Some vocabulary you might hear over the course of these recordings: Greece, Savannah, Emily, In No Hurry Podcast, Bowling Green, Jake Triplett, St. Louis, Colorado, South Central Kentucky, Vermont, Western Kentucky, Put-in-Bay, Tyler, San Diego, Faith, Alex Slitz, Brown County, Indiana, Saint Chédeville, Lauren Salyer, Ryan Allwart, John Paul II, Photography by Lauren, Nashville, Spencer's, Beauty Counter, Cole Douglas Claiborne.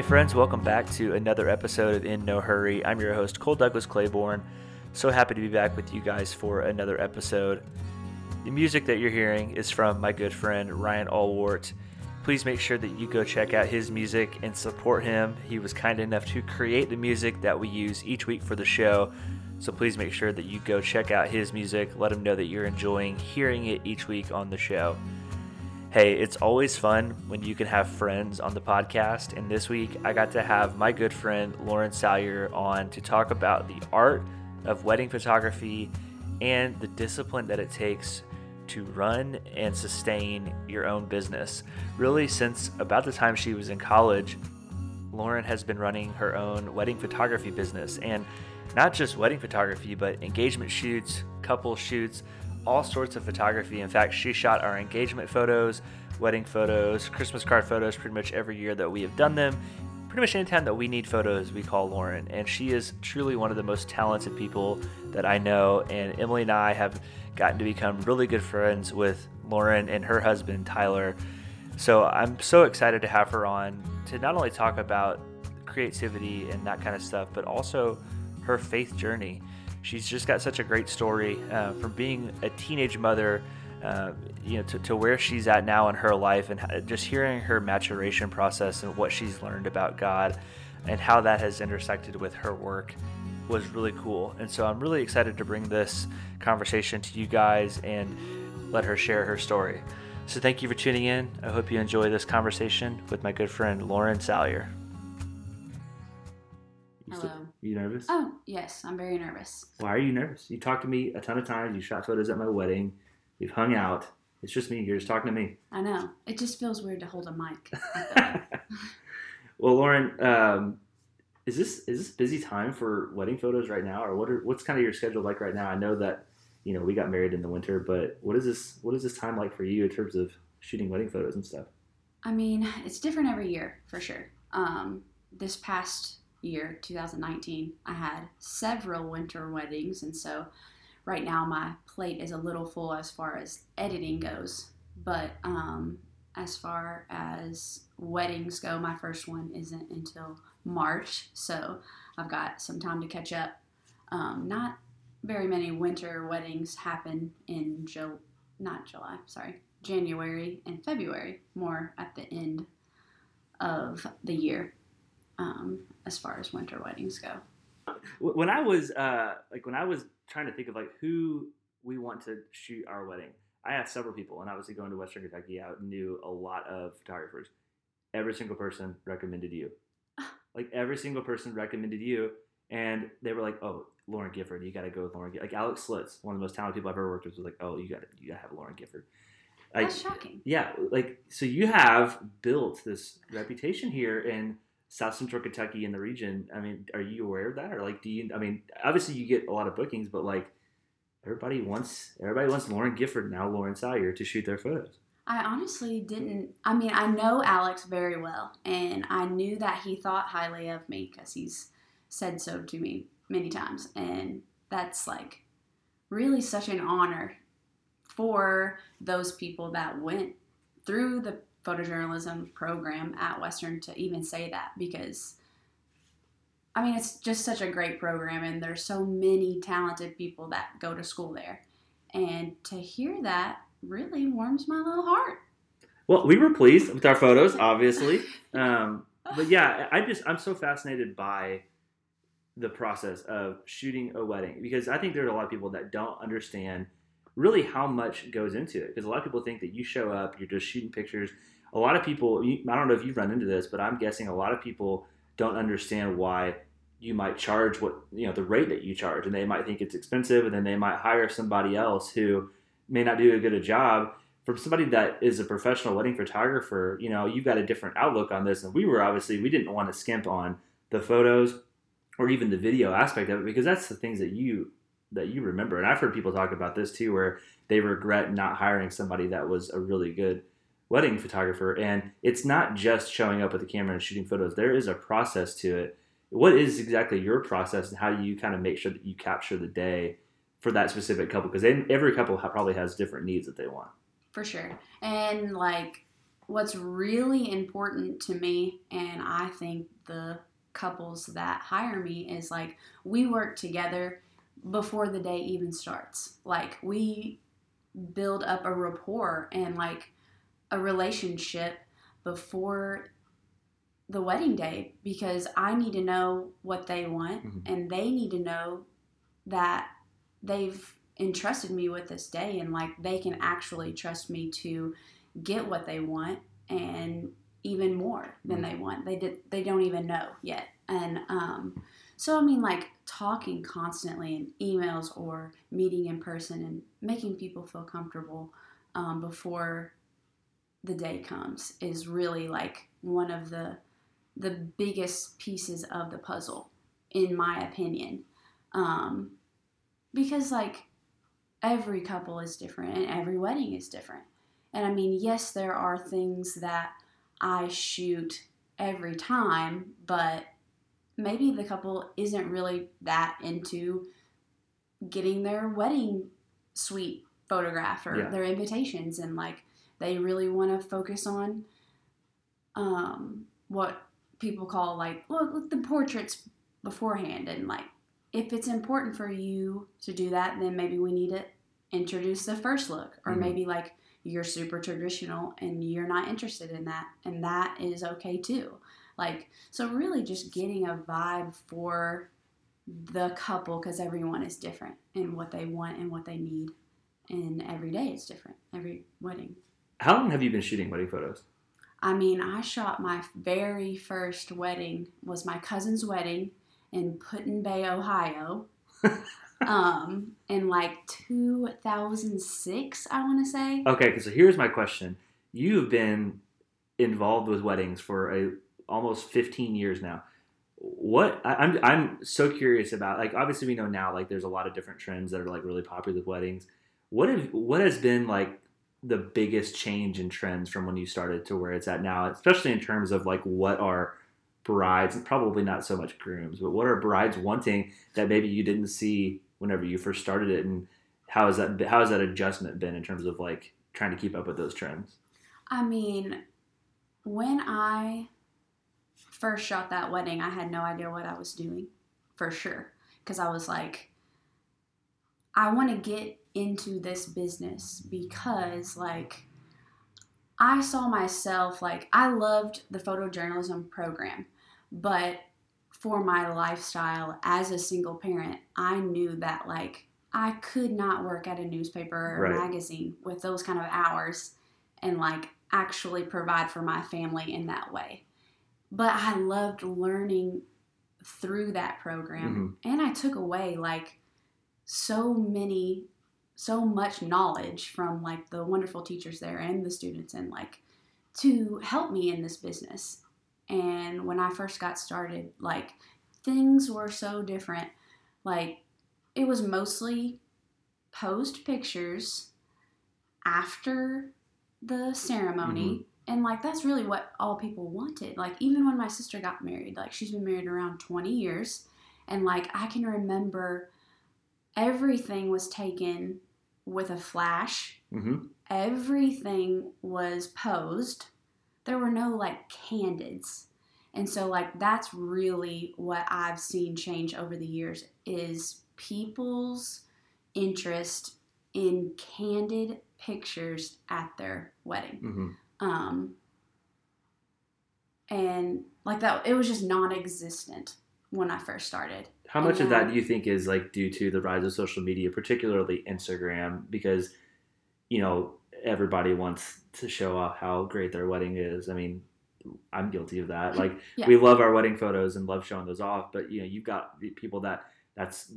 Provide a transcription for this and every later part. Hey friends, welcome back to another episode of In No Hurry. I'm your host, Cole Douglas Claiborne. So happy to be back with you guys for another episode. The music that you're hearing is from my good friend, Ryan Allwart. Please make sure that you go check out his music and support him. He was kind enough to create the music that we use each week for the show. So please make sure that you go check out his music. Let him know that you're enjoying hearing it each week on the show. Hey, it's always fun when you can have friends on the podcast, and this week I got to have my good friend Lauren Salyer on to talk about the art of wedding photography and the discipline that it takes to run and sustain your own business. Really, since about the time she was in college, Lauren has been running her own wedding photography business, and not just wedding photography, but engagement shoots, couple shoots, all sorts of photography. In fact, she shot our engagement photos, wedding photos, Christmas card photos, pretty much every year that we have done them. Pretty much any time that we need photos, we call Lauren. And she is truly one of the most talented people that I know. And Emily and I have gotten to become really good friends with Lauren and her husband, Tyler. So I'm so excited to have her on to not only talk about creativity and that kind of stuff, but also her faith journey. She's just got such a great story from being a teenage mother, to where she's at now in her life, and just hearing her maturation process and what she's learned about God and how that has intersected with her work was really cool. And so I'm really excited to bring this conversation to you guys and let her share her story. So thank you for tuning in. I hope you enjoy this conversation with my good friend, Lauren Salyer. Hello. You nervous? Oh, yes. I'm very nervous. Why are you nervous? You talked to me a ton of times. You shot photos at my wedding. We've hung out. It's just me. You're just talking to me. I know. It just feels weird to hold a mic. Well, Lauren, is this busy time for wedding photos right now? Or what's kind of your schedule like right now? I know that, we got married in the winter, but what is this time like for you in terms of shooting wedding photos and stuff? I mean, it's different every year, for sure. This past year 2019 I had several winter weddings, and so right now my plate is a little full as far as editing goes, but as far as weddings go, my first one isn't until March, so I've got some time to catch up. Not very many winter weddings happen in January and February, more at the end of the year. As far as winter weddings go. When I was trying to think of who we want to shoot our wedding, I asked several people, and obviously going to Western Kentucky, I knew a lot of photographers. Every single person recommended you. Every single person recommended you, and they were like, "Oh, Lauren Gifford, you got to go with Lauren." Alex Slitz, one of the most talented people I've ever worked with, was like, "Oh, you got to have Lauren Gifford." That's shocking. Yeah, so you have built this reputation here in South Central Kentucky in the region. I mean, are you aware of that? Or obviously you get a lot of bookings, but everybody wants Lauren Gifford, now Lauren Salyer, to shoot their photos. I honestly didn't. I mean, I know Alex very well, and I knew that he thought highly of me because he's said so to me many times. And that's really such an honor for those people that went through the photojournalism program at Western to even say that, because I mean, it's just such a great program, and there's so many talented people that go to school there, and to hear that really warms my little heart. Well, we were pleased with our photos, obviously. But yeah, I'm so fascinated by the process of shooting a wedding, because I think there's a lot of people that don't understand really how much goes into it, because a lot of people think that you show up, you're just shooting pictures. A lot of people, I don't know if you've run into this, but I'm guessing a lot of people don't understand why you might charge the rate that you charge, and they might think it's expensive, and then they might hire somebody else who may not do as good a job. From somebody that is a professional wedding photographer, you've got a different outlook on this, and we didn't want to skimp on the photos or even the video aspect of it, because that's the things that you remember. And I've heard people talk about this too, where they regret not hiring somebody that was a really good wedding photographer. And it's not just showing up with a camera and shooting photos. There is a process to it. What is exactly your process, and how do you kind of make sure that you capture the day for that specific couple? Because every couple probably has different needs that they want. For sure. And what's really important to me, and I think the couples that hire me, is like we work together before the day even starts. Like we build up a rapport and like a relationship before the wedding day, because I need to know what they want, mm-hmm. and they need to know that they've entrusted me with this day, and like they can actually trust me to get what they want and even more than mm-hmm. they want. They don't even know yet. And so I mean, like talking constantly in emails or meeting in person and making people feel comfortable before the day comes is really like one of the biggest pieces of the puzzle, in my opinion. Because like every couple is different and every wedding is different. And I mean, yes, there are things that I shoot every time, but maybe the couple isn't really that into getting their wedding suite photograph or their invitations, and like they really want to focus on what people call like look the portraits beforehand. And like if it's important for you to do that, then maybe we need to introduce the first look, or mm-hmm. maybe like you're super traditional and you're not interested in that, and that is okay too. Like, so really just getting a vibe for the couple, because everyone is different in what they want and what they need, and every day is different, every wedding. How long have you been shooting wedding photos? I mean, I shot my very first wedding, was my cousin's wedding in Put-in-Bay, Ohio, in like 2006, I want to say. Okay, so here's my question. You've been involved with weddings for almost 15 years now. What I'm so curious about, like obviously we know now like there's a lot of different trends that are like really popular with weddings. What has been like the biggest change in trends from when you started to where it's at now, especially in terms of like what are brides, and probably not so much grooms, but what are brides wanting that maybe you didn't see whenever you first started it, and how has that adjustment been in terms of like trying to keep up with those trends? I mean, when I first shot that wedding, I had no idea what I was doing, for sure, because I was like, I want to get into this business because like I saw myself, like I loved the photojournalism program, but for my lifestyle as a single parent, I knew that like I could not work at a newspaper or magazine with those kind of hours and like actually provide for my family in that way. But I loved learning through that program. Mm-hmm. And I took away like so much knowledge from like the wonderful teachers there and the students, and like to help me in this business. And when I first got started, like things were so different. Like it was mostly post pictures after the ceremony. Mm-hmm. And, like, that's really what all people wanted. Like, even when my sister got married, like, she's been married around 20 years. And, like, I can remember everything was taken with a flash. Mm-hmm. Everything was posed. There were no, like, candids. And so, like, that's really what I've seen change over the years, is people's interest in candid pictures at their wedding. Mm-hmm. And like that, it was just non-existent when I first started. How much of that do you think is like due to the rise of social media, particularly Instagram? Because, you know, everybody wants to show off how great their wedding is. I mean, I'm guilty of that. Like we love our wedding photos and love showing those off, but you know, you've got people that's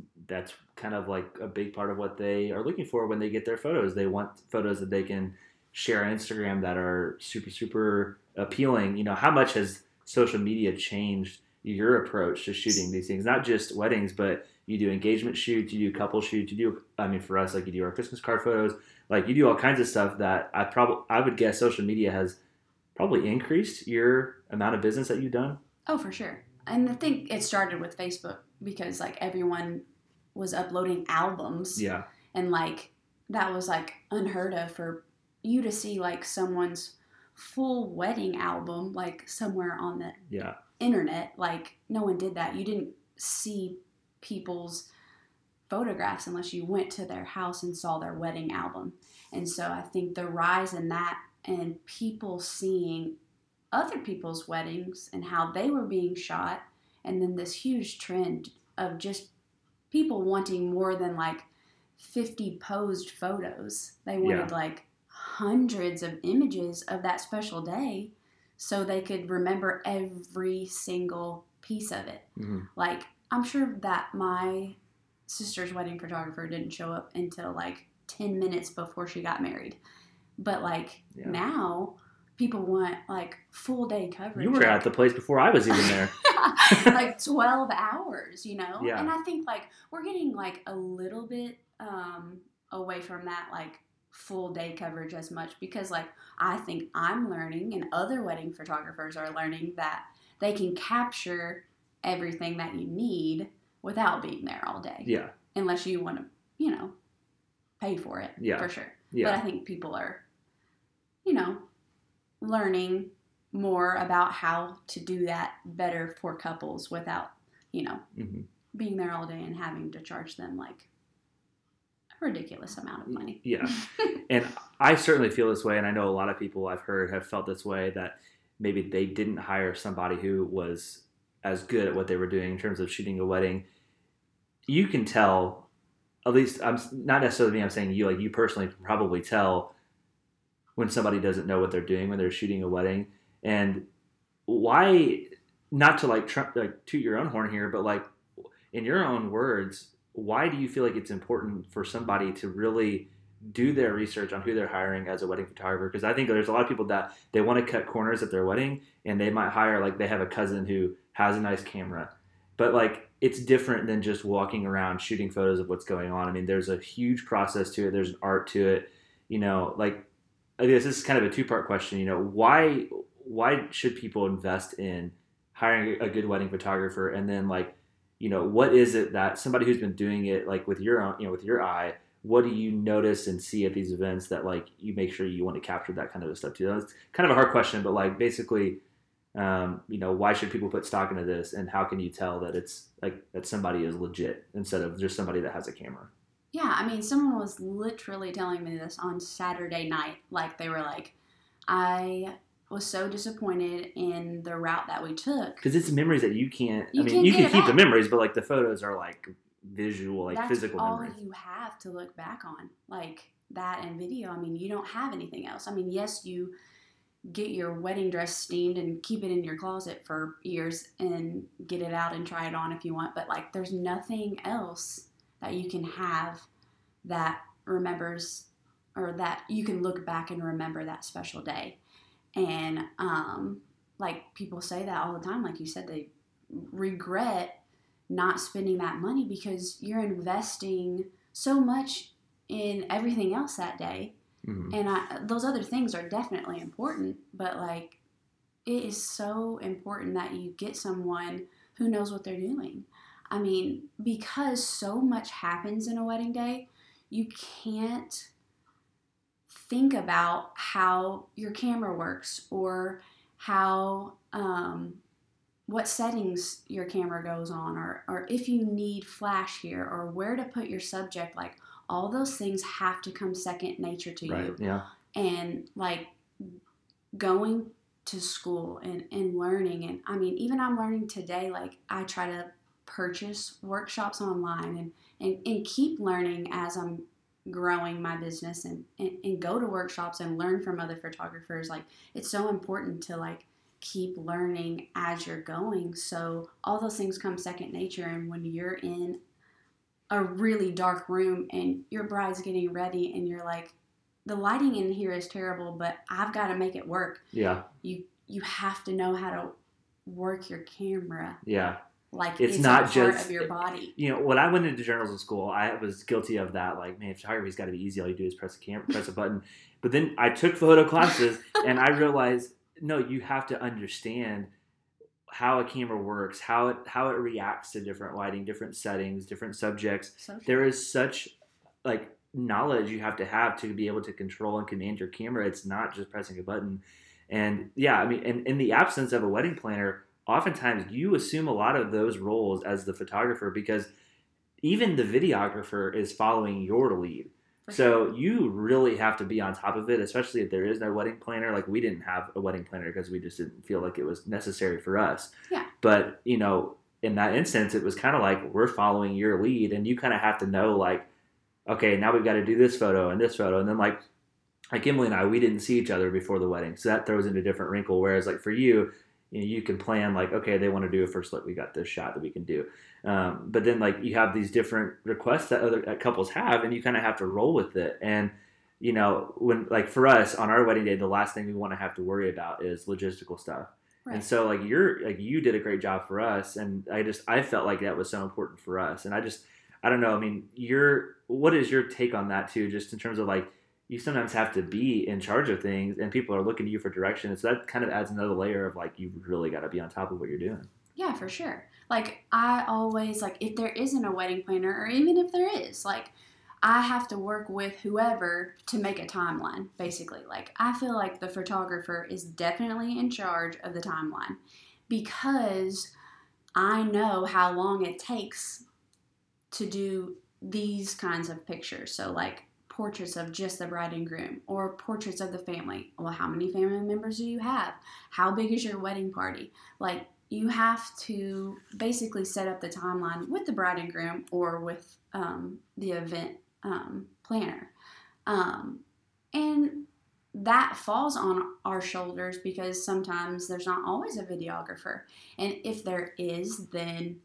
kind of like a big part of what they are looking for when they get their photos. They want photos that they can share on Instagram that are super, super appealing. You know, how much has social media changed your approach to shooting these things? Not just weddings, but you do engagement shoots, you do couple shoots, you do, I mean, for us, like you do our Christmas card photos, like you do all kinds of stuff that I would guess social media has probably increased your amount of business that you've done. Oh, for sure. And I think it started with Facebook, because like everyone was uploading albums. Yeah. And like, that was like unheard of for you to see like someone's full wedding album, like, somewhere on the internet. Like, no one did that. You didn't see people's photographs unless you went to their house and saw their wedding album. And so I think the rise in that and people seeing other people's weddings and how they were being shot, and then this huge trend of just people wanting more than, like, 50 posed photos. They wanted, like, hundreds of images of that special day so they could remember every single piece of it. Mm-hmm. Like, I'm sure that my sister's wedding photographer didn't show up until, like, 10 minutes before she got married. But, like, now people want, like, full day coverage. You were at the place before I was even there. Like, 12 hours, you know? Yeah. And I think, like, we're getting, like, a little bit away from that, like, full day coverage as much, because, like, I think I'm learning and other wedding photographers are learning that they can capture everything that you need without being there all day. Yeah. Unless you want to, you know, pay for it. Yeah. For sure. Yeah. But I think people are, you know, learning more about how to do that better for couples without, you know, being there all day and having to charge them, like, a ridiculous amount of money. Yeah. And I certainly feel this way, and I know a lot of people I've heard have felt this way, that maybe they didn't hire somebody who was as good at what they were doing in terms of shooting a wedding. You can tell, at least, I'm not necessarily me, I'm saying you, like, you personally can probably tell when somebody doesn't know what they're doing when they're shooting a wedding. And why, not to, like, toot your own horn here, but, like, in your own words, why do you feel like it's important for somebody to really do their research on who they're hiring as a wedding photographer? Because I think there's a lot of people that they want to cut corners at their wedding, and they might hire, like, they have a cousin who has a nice camera. But, like, it's different than just walking around shooting photos of what's going on. I mean, there's a huge process to it. There's an art to it. You know, like, I guess this is kind of a two-part question. You know, why should people invest in hiring a good wedding photographer? And then, like, you know, what is it that somebody who's been doing it, like, with your own, you know, with your eye, what do you notice and see at these events that, like, you make sure you want to capture that kind of stuff too? That's kind of a hard question, but, like, basically, you know, why should people put stock into this, and how can you tell that it's, like, that somebody is legit instead of just somebody that has a camera? Yeah. I mean, someone was literally telling me this on Saturday night. Like, they were like, I was so disappointed in the route that we took, because it's memories that you can't. I mean, you can keep the memories, but, like, the photos are, like, visual, like, physical memories. That's all you have to look back on, like, that and video. I mean, you don't have anything else. I mean, yes, you get your wedding dress steamed and keep it in your closet for years and get it out and try it on if you want, but, like, there's nothing else that you can have that remembers, or that you can look back and remember that special day. And, like, people say that all the time. Like you said, they regret not spending that money because you're investing so much in everything else that day. Mm-hmm. And those other things are definitely important, but, like, it is so important that you get someone who knows what they're doing. I mean, because so much happens in a wedding day, you can't think about how your camera works, or how what settings your camera goes on, or if you need flash here, or where to put your subject. Like, all those things have to come second nature to you. Yeah. And, like, going to school and learning, and I mean, even I'm learning today. Like, I try to purchase workshops online and keep learning as I'm growing my business, and go to workshops and learn from other photographers. Like, it's so important to, like, keep learning as you're going, so all those things come second nature. And when you're in a really dark room and your bride's getting ready and you're like, the lighting in here is terrible, but I've got to make it work. Yeah. You have to know how to work your camera. Yeah. Like, it's not just part of your body. You know, when I went into journalism school, I was guilty of that. Like, man, photography's got to be easy. All you do is press a button. But then I took photo classes, and I realized, no, you have to understand how a camera works, how it reacts to different lighting, different settings, different subjects. Social. There is such, like, knowledge you have to be able to control and command your camera. It's not just pressing a button. And yeah, I mean, in the absence of a wedding planner, oftentimes you assume a lot of those roles as the photographer, because even the videographer is following your lead. So you really have to be on top of it, especially if there is no wedding planner. Like, we didn't have a wedding planner because we just didn't feel like it was necessary for us. Yeah. But, you know, in that instance, it was kind of like, we're following your lead, and you kind of have to know, like, okay, now we've got to do this photo. And then, like Emily and I, we didn't see each other before the wedding. So that throws in a different wrinkle. Whereas, like, for you, you know, you can plan, like, okay, they want to do a first look, we got this shot that we can do. But then, like, you have these different requests that that couples have, and you kind of have to roll with it. And, you know, when, like, for us on our wedding day, the last thing we want to have to worry about is logistical stuff. Right. And so, like, you did a great job for us. And I felt like that was so important for us. And I don't know. I mean, what is your take on that too? Just in terms of, like, you sometimes have to be in charge of things, and people are looking to you for direction. And so that kind of adds another layer of, like, you really got to be on top of what you're doing. Yeah, for sure. Like, I always, like, if there isn't a wedding planner, or even if there is, like, I have to work with whoever to make a timeline, basically. Like, I feel like the photographer is definitely in charge of the timeline, because I know how long it takes to do these kinds of pictures. So, like, portraits of just the bride and groom, or portraits of the family. Well, how many family members do you have? How big is your wedding party? Like, you have to basically set up the timeline with the bride and groom, or with the event planner. And that falls on our shoulders, because sometimes there's not always a videographer. And if there is, then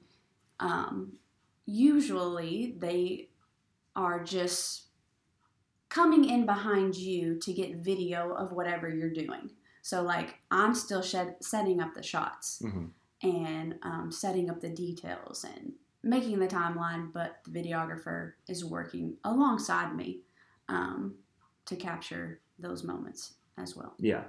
usually they are just coming in behind you to get video of whatever you're doing. So, like, I'm still setting up the shots, mm-hmm. and setting up the details and making the timeline, but the videographer is working alongside me to capture those moments as well. Yeah.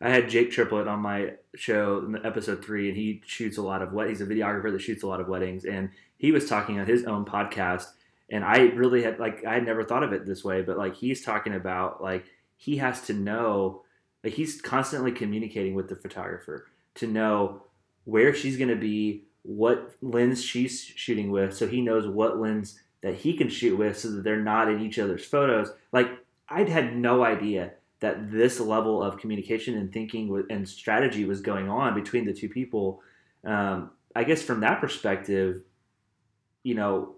I had Jake Triplett on my show in episode 3, and he shoots a lot of weddings. He's a videographer that shoots a lot of weddings, and he was talking on his own podcast, and I really had, like, I had never thought of it this way, but, like, he's talking about, like, he has to know, like, he's constantly communicating with the photographer to know where she's going to be, what lens she's shooting with, so he knows what lens that he can shoot with, so that they're not in each other's photos. Like, I'd had no idea that this level of communication and thinking and strategy was going on between the two people. I guess from that perspective, you know,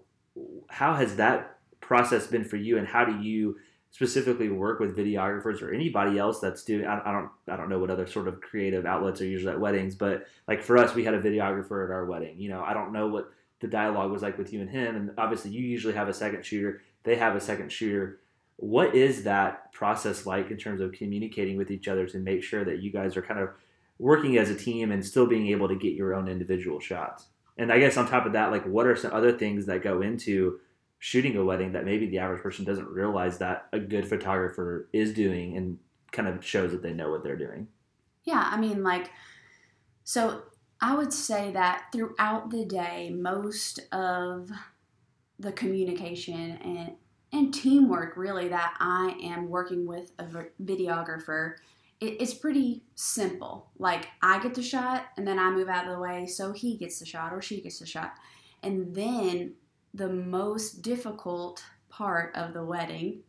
how has that process been for you, and how do you specifically work with videographers or anybody else that's doing, I don't know what other sort of creative outlets are usually at weddings, but, like, for us, we had a videographer at our wedding. You know, I don't know what the dialogue was like with you and him, and obviously you usually have a second shooter, they have a second shooter. What is that process like in terms of communicating with each other to make sure that you guys are kind of working as a team and still being able to get your own individual shots? And I guess on top of that, like, what are some other things that go into shooting a wedding that maybe the average person doesn't realize that a good photographer is doing, and kind of shows that they know what they're doing? Yeah, I mean, like, so I would say that throughout the day, most of the communication and teamwork, really, that I am working with a videographer, it's pretty simple. Like, I get the shot, and then I move out of the way so he gets the shot, or she gets the shot. And then the most difficult part of the wedding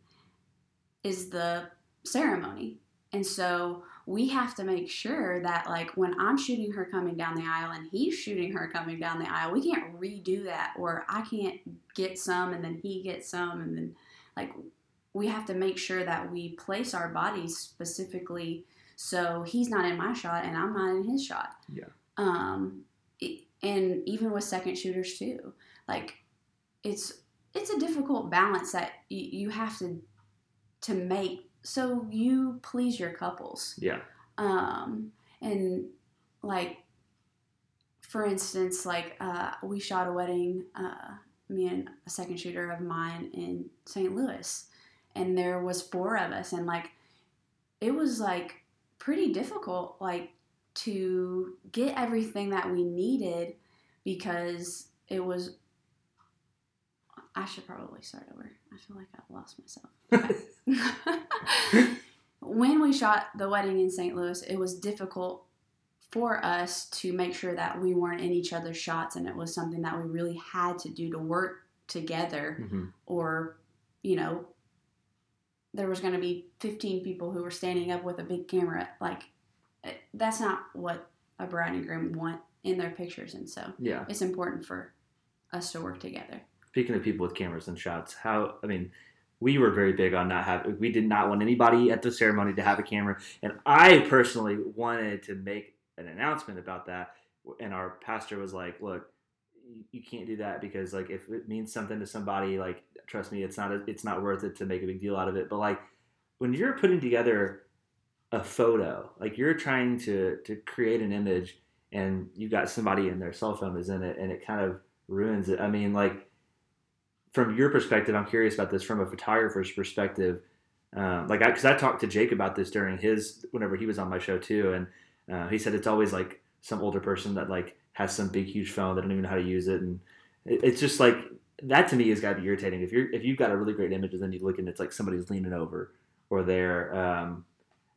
is the ceremony. And so we have to make sure that, like, when I'm shooting her coming down the aisle and he's shooting her coming down the aisle, we can't redo that, or I can't get some and then he gets some, and then, like, we have to make sure that we place our bodies specifically so he's not in my shot and I'm not in his shot. Yeah. And even with second shooters too, like, it's a difficult balance that you have to make so you please your couples. Yeah. And, like, for instance, like, we shot a wedding, me and a second shooter of mine in St. Louis. And there was 4 of us, and, like, it was, like, pretty difficult, like, to get everything that we needed, because it was, I should probably start over. I feel like I've lost myself. when we shot the wedding in St. Louis, it was difficult for us to make sure that we weren't in each other's shots, and it was something that we really had to do to work together, mm-hmm. or, you know, there was going to be 15 people who were standing up with a big camera. Like, that's not what a bride and groom want in their pictures, and so yeah. it's important for us to work together. Speaking of people with cameras and shots, we were very big on we did not want anybody at the ceremony to have a camera, and I personally wanted to make an announcement about that, and our pastor was like, look, you can't do that, because like if it means something to somebody, like trust me, it's not worth it to make a big deal out of it. But like when you're putting together a photo, like you're trying to create an image, and you got somebody and their cell phone is in it, and it kind of ruins it. I mean, like from your perspective, I'm curious about this from a photographer's perspective. Because I talked to Jake about this whenever he was on my show too. And he said, it's always like some older person that like has some big, huge phone that don't even know how to use it. And it's just like, that to me has got to be irritating. If you've got a really great image and then you look and it's like somebody's leaning over, or they're,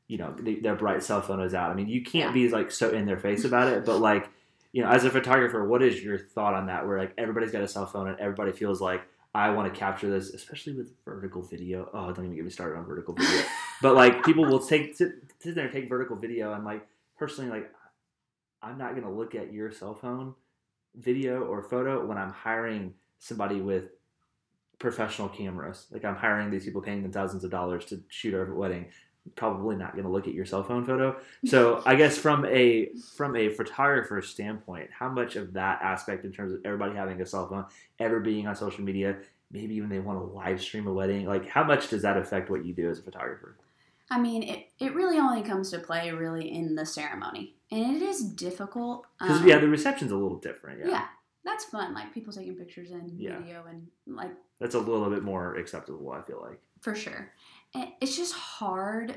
their bright cell phone is out. I mean, you can't be like so in their face about it, but like, you know, as a photographer, what is your thought on that? Where like everybody's got a cell phone and everybody feels like, I want to capture this, especially with vertical video. Oh, don't even get me started on vertical video. But like people will sit there and take vertical video, and like personally, like I'm not going to look at your cell phone video or photo when I'm hiring somebody with professional cameras. Like I'm hiring these people, paying them thousands of dollars to shoot our wedding. Probably not going to look at your cell phone photo. So I guess from a photographer standpoint, how much of that aspect in terms of everybody having a cell phone, ever being on social media, maybe even they want to live stream a wedding, like how much does that affect what you do as a photographer? I mean, it really only comes to play really in the ceremony, and it is difficult. Because the reception's a little different. Yeah. That's fun. Like people taking pictures and video and like. That's a little bit more acceptable, I feel like. For sure. It's just hard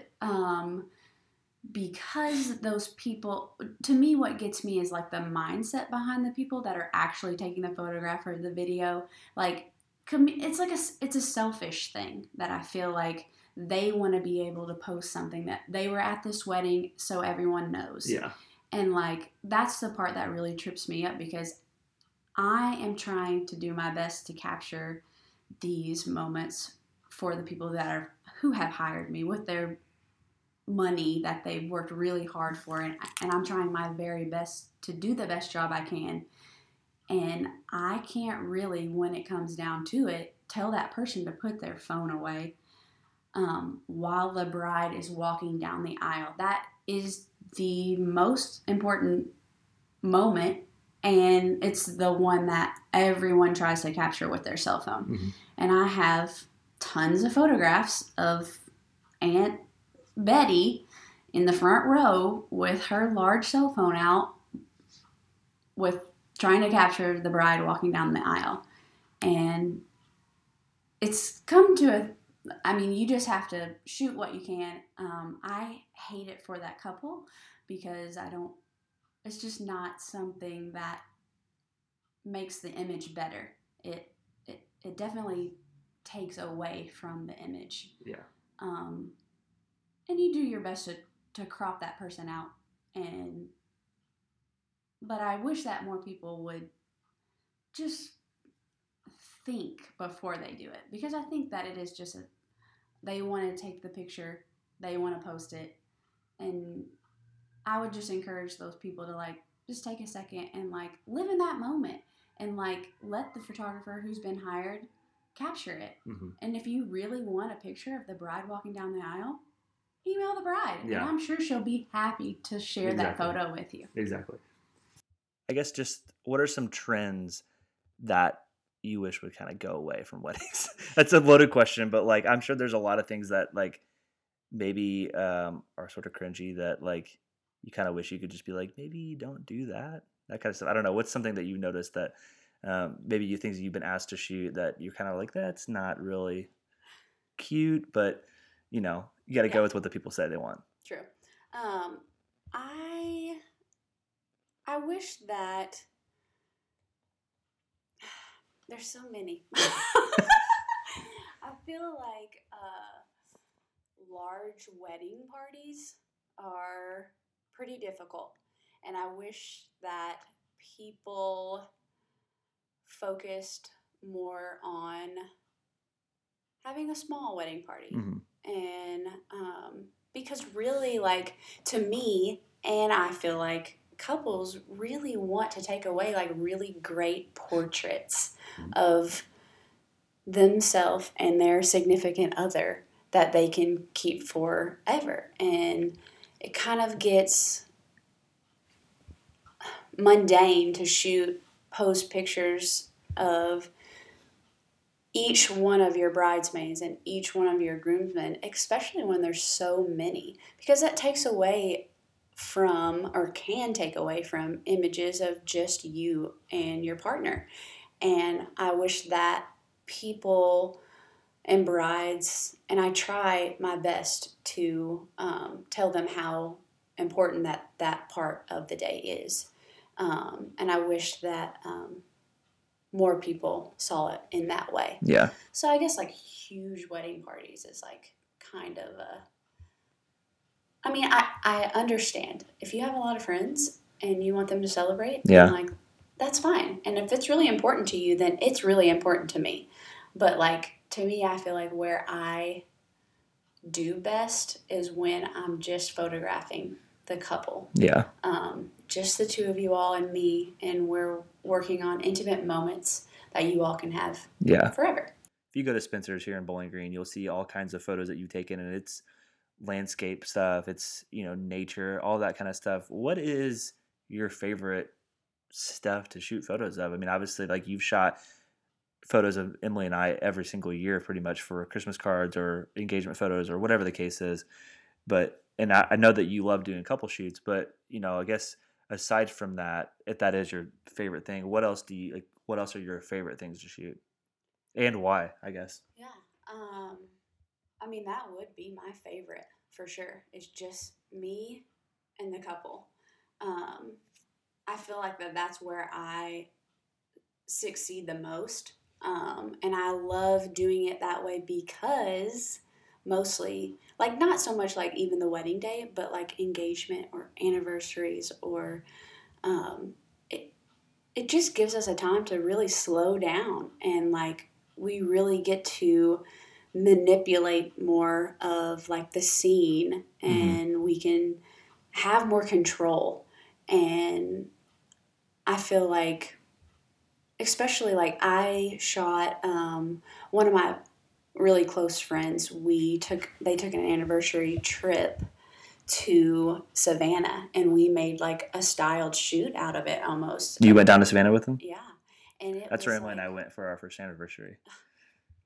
because those people, to me, what gets me is like the mindset behind the people that are actually taking the photograph or the video. Like it's a selfish thing that I feel like they want to be able to post something that they were at this wedding, so everyone knows. Yeah. And like that's the part that really trips me up, because I am trying to do my best to capture these moments for the people who have hired me with their money that they've worked really hard for. And I'm trying my very best to do the best job I can. And I can't really, when it comes down to it, tell that person to put their phone away while the bride is walking down the aisle. That is the most important moment, and it's the one that everyone tries to capture with their cell phone. Mm-hmm. And I have tons of photographs of Aunt Betty in the front row with her large cell phone out, with trying to capture the bride walking down the aisle. And it's come to you just have to shoot what you can. I hate it for that couple, because it's just not something that makes the image better. It definitely takes away from the image. Yeah. And you do your best to crop that person out, but I wish that more people would just think before they do it, because I think that it is just they want to take the picture, they want to post it, and I would just encourage those people to like just take a second and like live in that moment, and like let the photographer who's been hired capture it. Mm-hmm. And if you really want a picture of the bride walking down the aisle, email the bride. Yeah. And I'm sure she'll be happy to share that photo with you. Exactly. I guess just what are some trends that you wish would kind of go away from weddings? That's a loaded question, but like I'm sure there's a lot of things that like maybe are sort of cringy that like you kind of wish you could just be like, maybe don't do that. That kind of stuff. I don't know. What's something that you noticed that maybe things you've been asked to shoot that you're kind of like, that's not really cute, but you know, you got to go with what the people say they want. True. I wish that there's so many. I feel like large wedding parties are pretty difficult. And I wish that people focused more on having a small wedding party. Mm-hmm. And because really, like, to me, and I feel like couples really want to take away, like, really great portraits of themselves and their significant other that they can keep forever. And it kind of gets mundane to shoot post pictures of each one of your bridesmaids and each one of your groomsmen, especially when there's so many, because that takes away from, or can take away from, images of just you and your partner. And I wish that people and brides, and I try my best to tell them how important that part of the day is. And I wish that more people saw it in that way. Yeah. So I guess, like, huge wedding parties is, like, kind of a... I mean, I understand. If you have a lot of friends and you want them to celebrate, yeah, then, like, that's fine. And if it's really important to you, then it's really important to me. But, like, to me, I feel like where I do best is when I'm just photographing the couple. Yeah. Just the two of you all and me, and we're working on intimate moments that you all can have forever. If you go to Spencer's here in Bowling Green, you'll see all kinds of photos that you've taken, and it's landscape stuff, it's, you know, nature, all that kind of stuff. What is your favorite stuff to shoot photos of? I mean, obviously, like, you've shot photos of Emily and I every single year pretty much for Christmas cards or engagement photos or whatever the case is. But, and I know that you love doing couple shoots, but, you know, I guess aside from that, if that is your favorite thing, what else are your favorite things to shoot, and why, I guess? Yeah. I mean, that would be my favorite for sure. It's just me and the couple. I feel like that's where I succeed the most. And I love doing it that way because mostly, like, not so much like even the wedding day, but like engagement or anniversaries or it just gives us a time to really slow down, and like we really get to manipulate more of like the scene, and we can have more control. And I feel like, especially like I shot one of my really close friends, they took an anniversary trip to Savannah, and we made like a styled shoot out of it almost. You went down to Savannah with them? Yeah. And that's where Emily and I went for our first anniversary.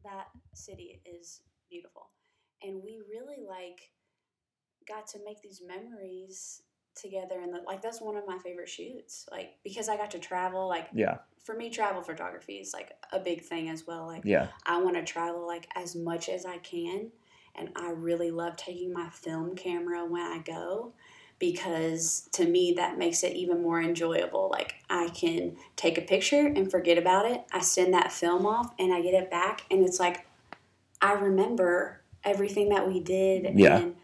That city is beautiful. And we really, like, got to make these memories together. And, like, that's one of my favorite shoots. Like, because I got to travel, like, for me, travel photography is, like, a big thing as well. Like, I want to travel, like, as much as I can. And I really love taking my film camera when I go, because to me that makes it even more enjoyable. Like, I can take a picture and forget about it. I send that film off and I get it back, and it's like I remember everything that we did. Yeah. And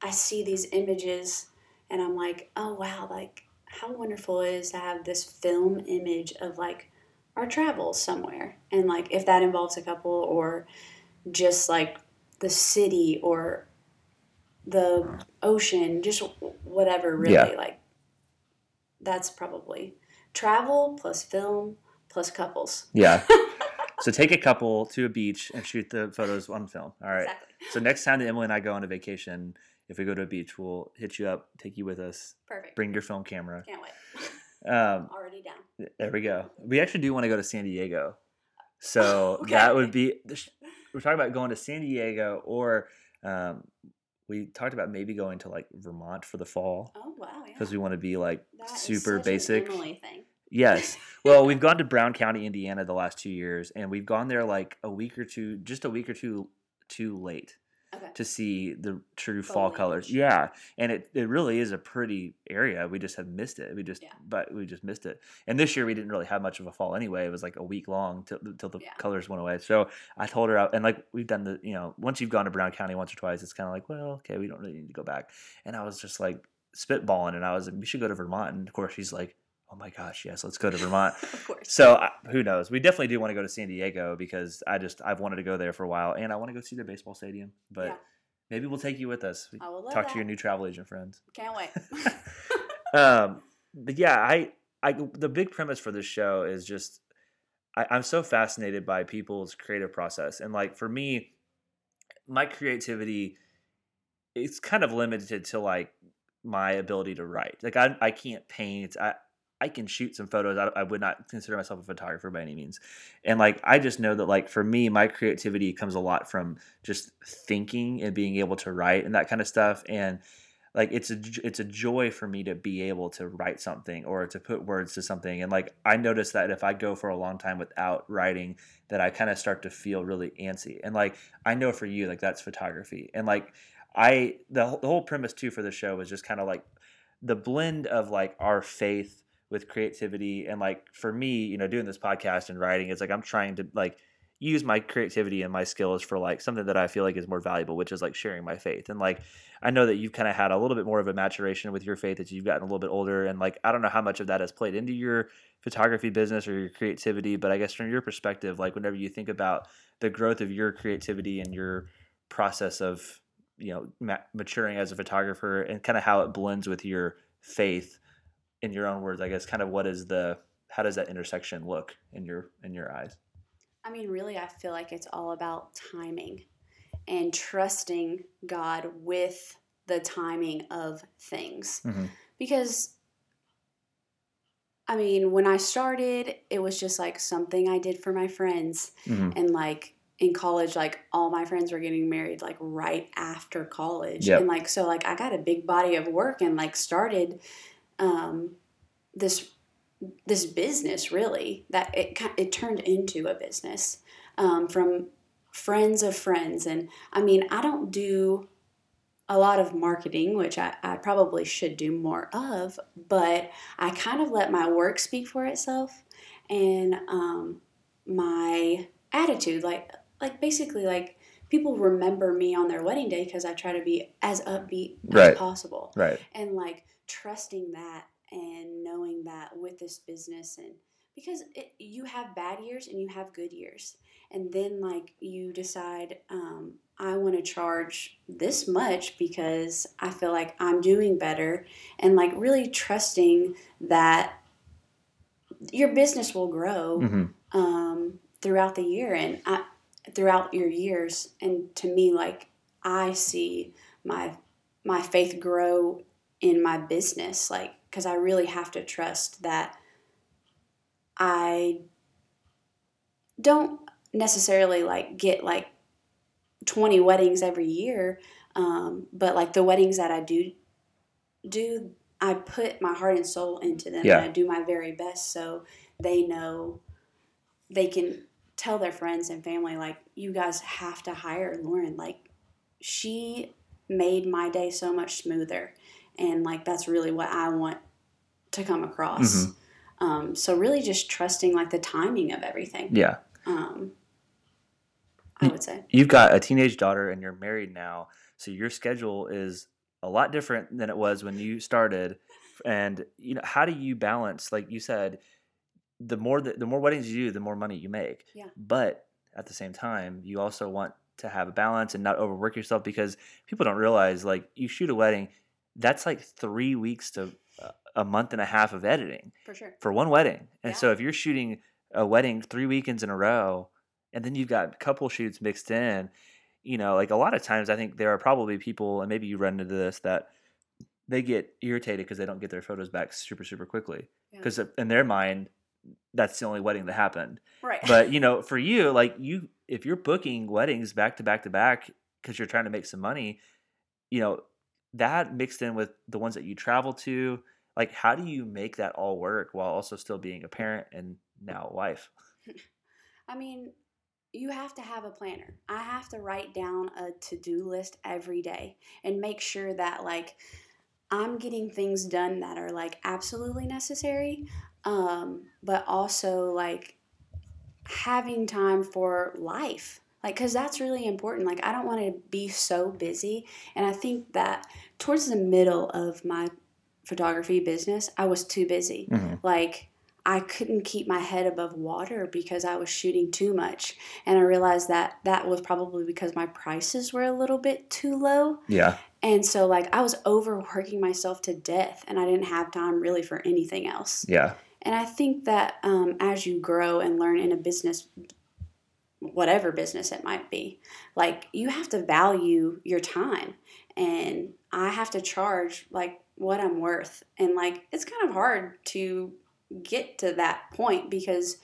I see these images and I'm like, oh wow, like how wonderful it is to have this film image of like our travels somewhere. And like if that involves a couple or just like the city or the ocean, just whatever, really. Like that's probably travel plus film plus couples. So take a couple to a beach and shoot the photos on film. All right. Exactly. So next time that Emily and I go on a vacation, if we go to a beach, we'll hit you up, take you with us. Perfect. Bring your film camera. Can't wait. Already down. There we go. We actually do want to go to San Diego. So okay. That would be, we're talking about going to San Diego, or we talked about maybe going to like Vermont for the fall. Oh wow! Yeah. Because we want to be like that super is such basic. An Emily thing. Yes. Well, we've gone to Brown County, Indiana, the last 2 years, and we've gone there like a week or two too late. okay. to see the true fall colors. Yeah. And it really is a pretty area. We just have missed it. But we just missed it. And this year we didn't really have much of a fall anyway. It was like a week long till the colors went away. So I told her, and like we've done the, you know, once you've gone to Brown County once or twice, it's kind of like, well, okay, we don't really need to go back. And I was just like spitballing, and I was like, we should go to Vermont. And of course she's like, oh my gosh, yes, let's go to Vermont. Of course. So who knows? We definitely do want to go to San Diego because I've wanted to go there for a while, and I want to go see the baseball stadium. But maybe we'll take you with us. I will love Talk that. To your new travel agent friends. Can't wait. But yeah, I the big premise for this show is just I'm so fascinated by people's creative process, and like for me, my creativity, it's kind of limited to like my ability to write. Like I can't paint. I can shoot some photos. I would not consider myself a photographer by any means. And like, I just know that like for me, my creativity comes a lot from just thinking and being able to write and that kind of stuff. And like, it's a joy for me to be able to write something or to put words to something. And like, I noticed that if I go for a long time without writing, that I kind of start to feel really antsy. And like, I know for you, like that's photography. And like the whole premise too for the show was just kind of like the blend of like our faith with creativity. And like for me, you know, doing this podcast and writing, it's like I'm trying to like use my creativity and my skills for like something that I feel like is more valuable, which is like sharing my faith. And like I know that you've kind of had a little bit more of a maturation with your faith as you've gotten a little bit older, and like I don't know how much of that has played into your photography business or your creativity, but I guess from your perspective, like whenever you think about the growth of your creativity and your process of, you know, maturing as a photographer and kind of how it blends with your faith, in your own words, I guess, kind of how does that intersection look in your eyes? I mean, really, I feel like it's all about timing and trusting God with the timing of things. Mm-hmm. Because, I mean, when I started, it was just like something I did for my friends. Mm-hmm. And like in college, like all my friends were getting married like right after college. Yep. And like, so like I got a big body of work and like started this business, really, that it turned into a business, from friends of friends. And I mean, I don't do a lot of marketing, which I probably should do more of, but I kind of let my work speak for itself and, my attitude, like basically like people remember me on their wedding day because I try to be as upbeat as possible. Right. And like trusting that and knowing that with this business, and because you have bad years and you have good years, and then like you decide I want to charge this much because I feel like I'm doing better, and like really trusting that your business will grow mm-hmm. Throughout the year and throughout your years. And to me, like I see my faith grow in my business, like, because I really have to trust that I don't necessarily like get like 20 weddings every year, but like the weddings that I do, I put my heart and soul into them, and I do my very best, so they know they can tell their friends and family, like, you guys have to hire Lauren, like she made my day so much smoother. And like that's really what I want to come across. Mm-hmm. So really just trusting like the timing of everything. Yeah. I would say. You've got a teenage daughter and you're married now, so your schedule is a lot different than it was when you started. And you know, how do you balance, like you said, the more weddings you do, the more money you make. Yeah. But at the same time, you also want to have a balance and not overwork yourself, because people don't realize like you shoot a wedding, that's like 3 weeks to a month and a half of editing. For sure. For one wedding. And so if you're shooting a wedding 3 weekends in a row, and then you've got couple shoots mixed in, you know, like a lot of times I think there are probably people, and maybe you run into this, that they get irritated because they don't get their photos back super, super quickly. Because in their mind, that's the only wedding that happened. Right. But, you know, for you, like you, if you're booking weddings back to back to back because you're trying to make some money, you know, that mixed in with the ones that you travel to, like how do you make that all work while also still being a parent and now a wife? I mean, you have to have a planner. I have to write down a to-do list every day and make sure that, like, I'm getting things done that are, like, absolutely necessary, but also, like, having time for life. Like, because that's really important. Like, I don't want to be so busy. And I think that towards the middle of my photography business, I was too busy. Mm-hmm. Like, I couldn't keep my head above water because I was shooting too much. And I realized that that was probably because my prices were a little bit too low. Yeah. And so, like, I was overworking myself to death, and I didn't have time really for anything else. Yeah. And I think that as you grow and learn in a business, whatever business it might be, like, you have to value your time, and I have to charge, like, what I'm worth. And, like, it's kind of hard to get to that point because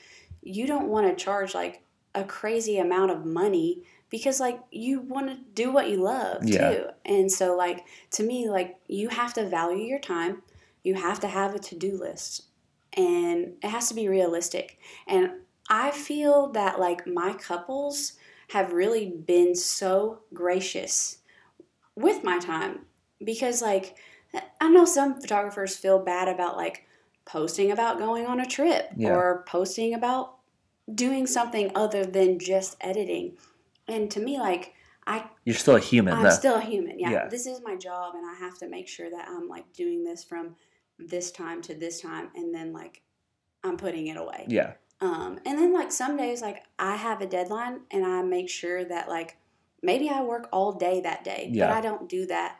you don't want to charge, like, a crazy amount of money because, like, you want to do what you love too. And so, like, to me, like, you have to value your time. You have to have a to-do list, and it has to be realistic. And I feel that, like, my couples have really been so gracious with my time because, like, I know some photographers feel bad about, like, posting about going on a trip or posting about doing something other than just editing. And to me, like, you're still a human. I'm still a human. Yeah. This is my job, and I have to make sure that I'm, like, doing this from this time to this time, and then, like, I'm putting it away. Yeah. And then, like, some days, like, I have a deadline, and I make sure that, like, maybe I work all day that day, but I don't do that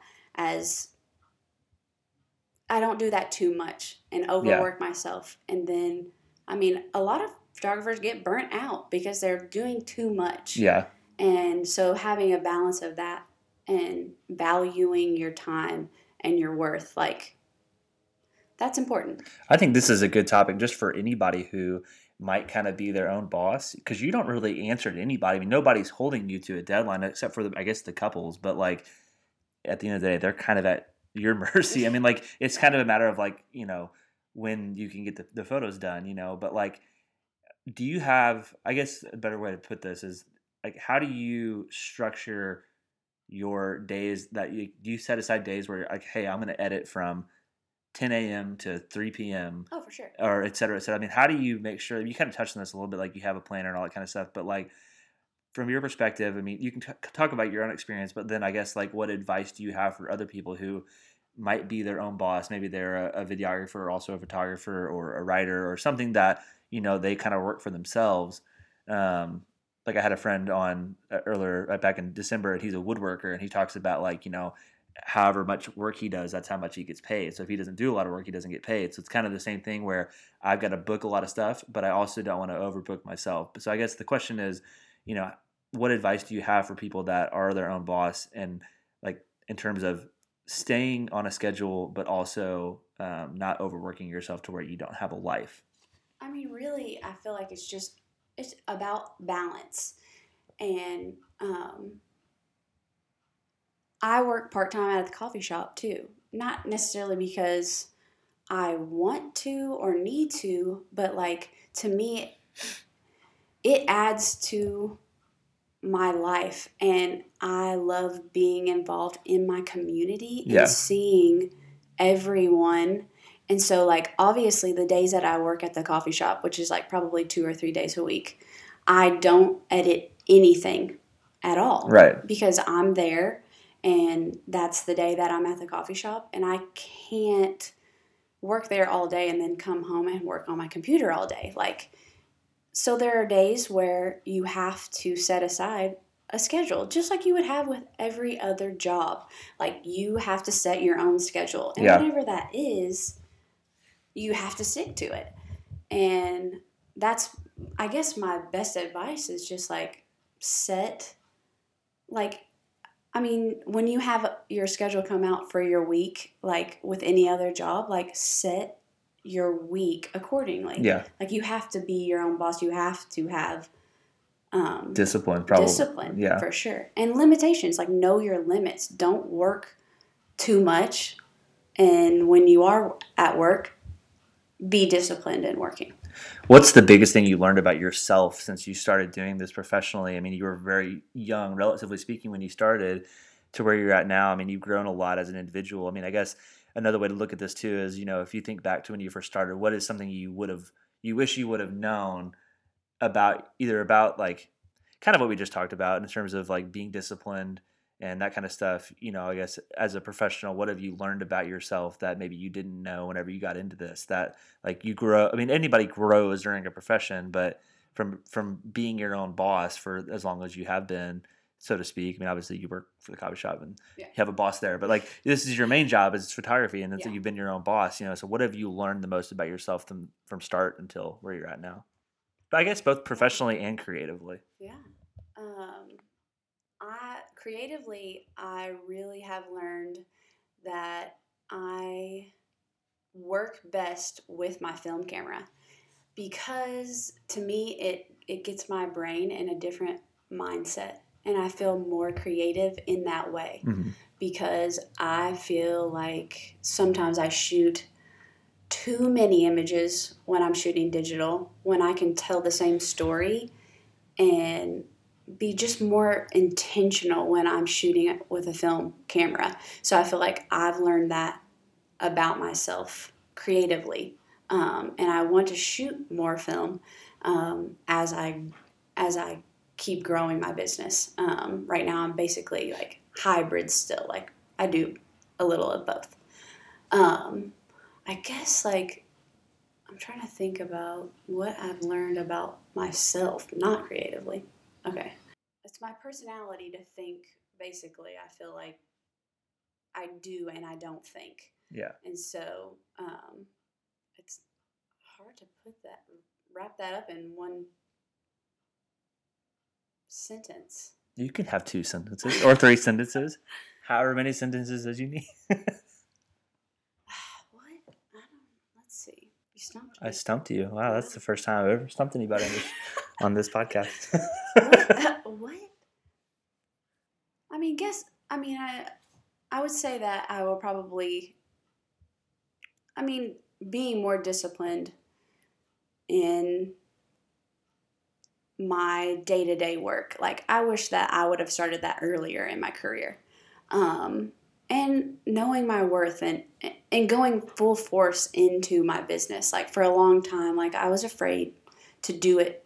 too much and overwork myself. And then, I mean, a lot of photographers get burnt out because they're doing too much. Yeah. And so having a balance of that and valuing your time and your worth, like, that's important. I think this is a good topic just for anybody who might kind of be their own boss, because you don't really answer to anybody. I mean, nobody's holding you to a deadline except for, the couples. But, like, at the end of the day, they're kind of at your mercy. I mean, like, it's kind of a matter of, like, you know, when you can get the photos done, you know. But, like, do you have, I guess a better way to put this is, like, how do you structure your days? That you set aside days where you're like, hey, I'm going to edit from 10 a.m. to 3 p.m. Oh, for sure. Or et cetera, et cetera. I mean, how do you make sure, you kind of touched on this a little bit, like, you have a planner and all that kind of stuff, but, like, from your perspective, I mean, you can talk about your own experience, but then I guess, like, what advice do you have for other people who might be their own boss? Maybe they're a videographer or also a photographer or a writer or something that, you know, they kind of work for themselves. Like, I had a friend on earlier, right back in December, and he's a woodworker, and he talks about, like, you know, however much work he does, that's how much he gets paid. So if he doesn't do a lot of work, he doesn't get paid. So it's kind of the same thing where I've got to book a lot of stuff, but I also don't want to overbook myself. So I guess the question is, you know, what advice do you have for people that are their own boss, and, like, in terms of staying on a schedule, but also not overworking yourself to where you don't have a life? I mean, really, I feel like it's about balance. And, I work part-time at the coffee shop too, not necessarily because I want to or need to, but, like, to me, it adds to my life, and I love being involved in my community and seeing everyone. And so, like, obviously the days that I work at the coffee shop, which is, like, probably 2 or 3 days a week, I don't edit anything at all. Right. Because I'm there. And that's the day that I'm at the coffee shop, and I can't work there all day and then come home and work on my computer all day. Like, so there are days where you have to set aside a schedule, just like you would have with every other job. Like, you have to set your own schedule, and whatever that is, you have to stick to it. And that's, I guess, my best advice is just, like, set, like, I mean, when you have your schedule come out for your week, like with any other job, like, set your week accordingly. Yeah. Like, you have to be your own boss. You have to have discipline, probably. Discipline, yeah, for sure. And limitations, like, know your limits. Don't work too much. And when you are at work, be disciplined in working. What's the biggest thing you learned about yourself since you started doing this professionally? I mean, you were very young, relatively speaking, when you started to where you're at now. I mean, you've grown a lot as an individual. I mean, I guess another way to look at this too is, you know, if you think back to when you first started, what is something you wish you would have known about, either about like kind of what we just talked about in terms of like being disciplined and that kind of stuff, you know, I guess as a professional, what have you learned about yourself that maybe you didn't know whenever you got into this, that like you grow, I mean, anybody grows during a profession, but from being your own boss for as long as you have been, so to speak. I mean, obviously you work for the coffee shop and you have a boss there, but like this is your main job is photography, and that's you've been your own boss, you know, so what have you learned the most about yourself from start until where you're at now? But I guess both professionally and creatively. Yeah. Creatively, I really have learned that I work best with my film camera because to me it gets my brain in a different mindset and I feel more creative in that way because I feel like sometimes I shoot too many images when I'm shooting digital when I can tell the same story and be just more intentional when I'm shooting it with a film camera. So I feel like I've learned that about myself creatively. And I want to shoot more film as I keep growing my business. Right now I'm basically like hybrid still. Like I do a little of both. I guess like I'm trying to think about what I've learned about myself, not creatively. Okay. It's my personality to think, basically. I feel like I do and I don't think. Yeah. And so it's hard to wrap that up in one sentence. You could have two sentences or three sentences, however many sentences as you need. What? Let's see. You stumped me. I stumped you. Wow, that's the first time I've ever stumped anybody on this podcast. What? I would say that I will probably, being more disciplined in my day-to-day work. Like, I wish that I would have started that earlier in my career. And knowing my worth and going full force into my business. Like, for a long time, like, I was afraid to do it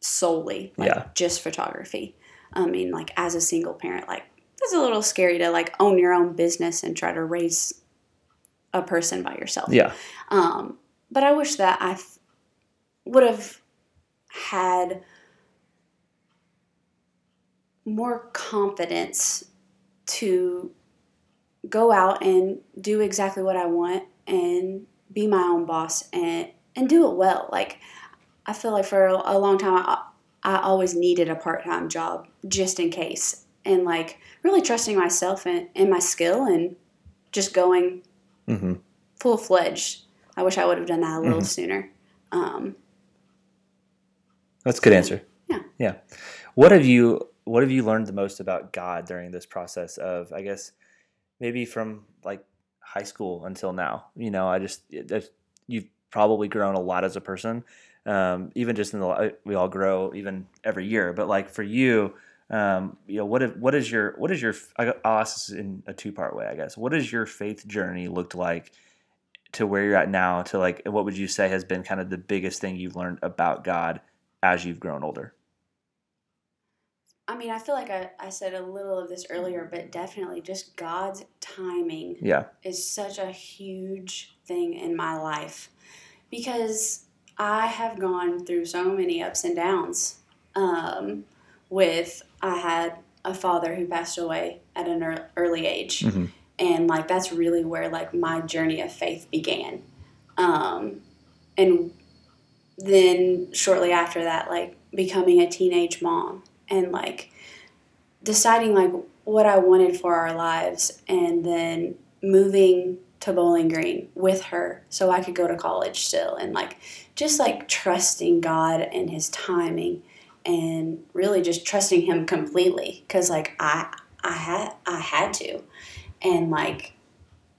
solely, like just photography. I mean, like as a single parent, like it's a little scary to like own your own business and try to raise a person by yourself. Yeah. But I wish that I would have had more confidence to go out and do exactly what I want and be my own boss and do it well. Like, I feel like for a long time, I always needed a part-time job just in case. And, like, really trusting myself and my skill and just going full-fledged. I wish I would have done that a little sooner. That's a good answer. Yeah. Yeah. What have you learned the most about God during this process of, I guess, maybe from, like, high school until now? You know, you've probably grown a lot as a person. Even just we all grow even every year, but like for you, you know, what is your, I'll ask this in a two-part way, I guess. What has your faith journey looked like to where you're at now to like, what would you say has been kind of the biggest thing you've learned about God as you've grown older? I mean, I feel like I said a little of this earlier, but definitely just God's timing is such a huge thing in my life because I have gone through so many ups and downs I had a father who passed away at an early age. And like, that's really where like my journey of faith began. And then shortly after that, like becoming a teenage mom and like deciding like what I wanted for our lives and then moving to Bowling Green with her so I could go to college still and like just like trusting God and his timing and really just trusting him completely because like I had to and like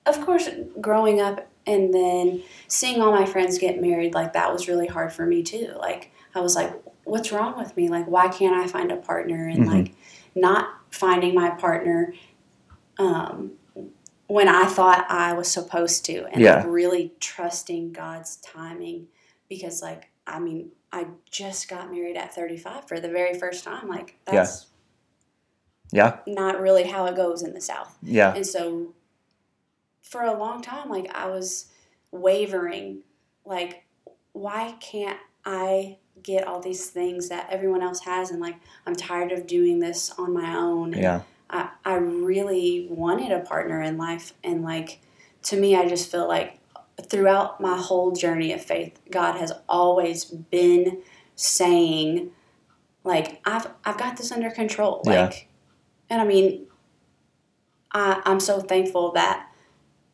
of course growing up And then seeing all my friends get married, like, that was really hard for me too. Like, I was like, what's wrong with me? Like, why can't I find a partner? And like, not finding my partner when I thought I was supposed to, and like, really trusting God's timing, because like, I mean, I just got married at 35 for the very first time. Like, that's not really how it goes in the South. Yeah. And so for a long time, like, I was wavering, like, why can't I get all these things that everyone else has? And like, I'm tired of doing this on my own. Yeah. I really wanted a partner in life. And like, to me, I just feel like throughout my whole journey of faith, God has always been saying, like, I've got this under control. Like, and I mean, I'm so thankful that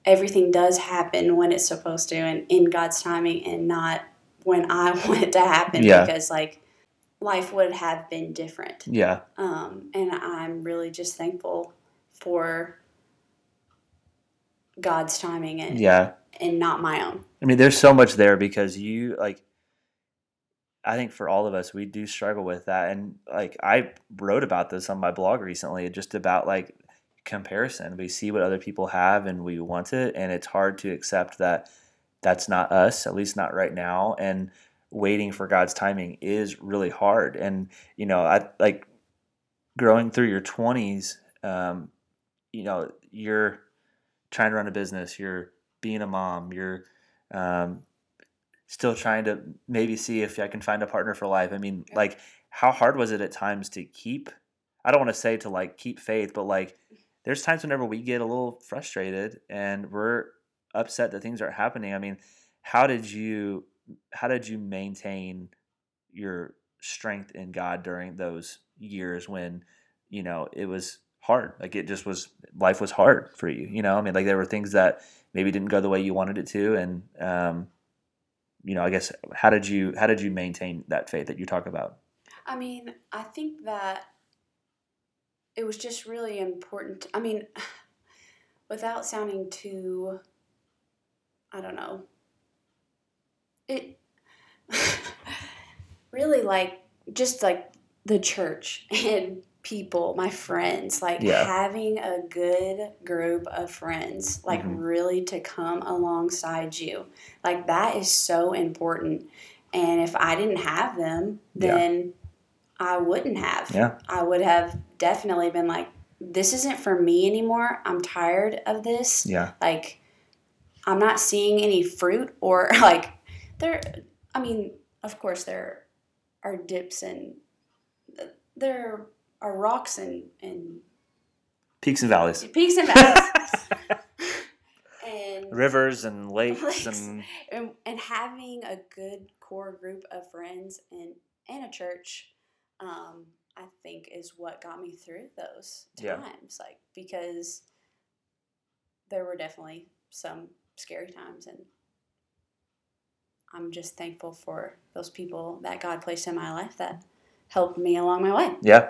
everything does happen when it's supposed to, and in God's timing, and not when I want it to happen, because like, life would have been different. Yeah. And I'm really just thankful for God's timing and and not my own. I mean, there's so much there, because you, like, I think for all of us, we do struggle with that. And like, I wrote about this on my blog recently, just about like comparison. We see what other people have and we want it, and it's hard to accept that that's not us, at least not right now. And waiting for God's timing is really hard. And, you know, I like growing through your 20s, you know, you're trying to run a business, you're being a mom, you're still trying to maybe see if I can find a partner for life. I mean, like, how hard was it at times to keep, I don't want to say to like keep faith, but like, there's times whenever we get a little frustrated and we're upset that things aren't happening. I mean, how did you maintain your strength in God during those years when, you know, it was hard? Like, it just was, life was hard for you, you know? I mean, like, there were things that maybe didn't go the way you wanted it to. And, you know, I guess, how did you maintain that faith that you talk about? I mean, I think that it was just really important. I mean, without sounding too, I don't know, it really, like, just like the church and people, my friends, like having a good group of friends, like really to come alongside you, like, that is so important. And if I didn't have them, then I wouldn't have. I would have definitely been like, this isn't for me anymore. I'm tired of this. Like, I'm not seeing any fruit, or like, there, I mean, of course there are dips and there are rocks and peaks and valleys. Peaks and valleys. And rivers and lakes. And having a good core group of friends and a church, I think is what got me through those times. Like, because there were definitely some scary times, and I'm just thankful for those people that God placed in my life that helped me along my way. Yeah.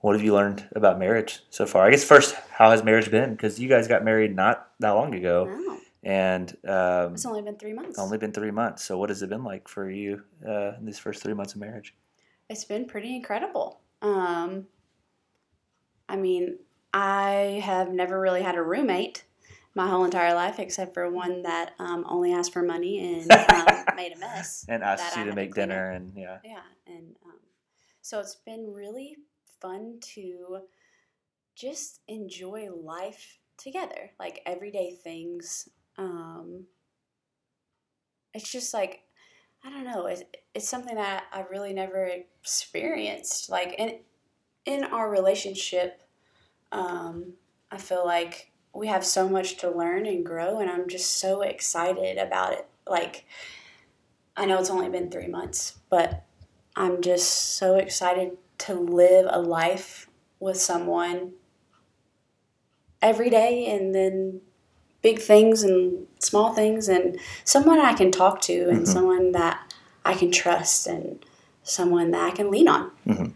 What have you learned about marriage so far? I guess first, how has marriage been? Because you guys got married not that long ago. Wow. And it's only been 3 months. So what has it been like for you in these first 3 months of marriage? It's been pretty incredible. I mean, I have never really had a roommate my whole entire life, except for one that only asked for money and made a mess. And asked you to make dinner and and so it's been really fun to just enjoy life together, like everyday things. It's just like, I don't know, it's something that I really never experienced. Like in our relationship, I feel like we have so much to learn and grow, and I'm just so excited about it. Like, I know it's only been 3 months, but I'm just so excited to live a life with someone every day, and then big things and small things, and someone I can talk to, and someone that I can trust, and someone that I can lean on.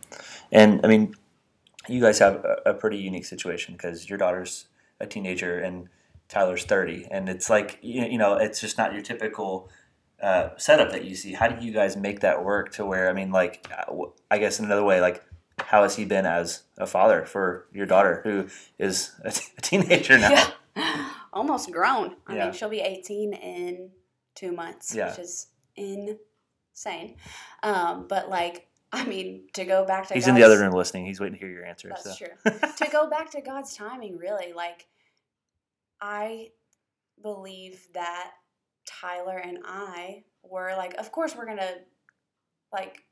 And I mean, you guys have a pretty unique situation, because your daughter's a teenager, and Tyler's 30. And it's like, you know, it's just not your typical setup that you see. How do you guys make that work to where, I mean, like, I guess another way, like, how has he been as a father for your daughter who is a teenager now? Yeah. Almost grown. I mean, she'll be 18 in 2 months, which is insane. But like, I mean, to go back to God's... He's in the other room listening. He's waiting to hear your answer. That's true. To go back to God's timing, really, like, I believe that Tyler and I were like, of course we're going to, like,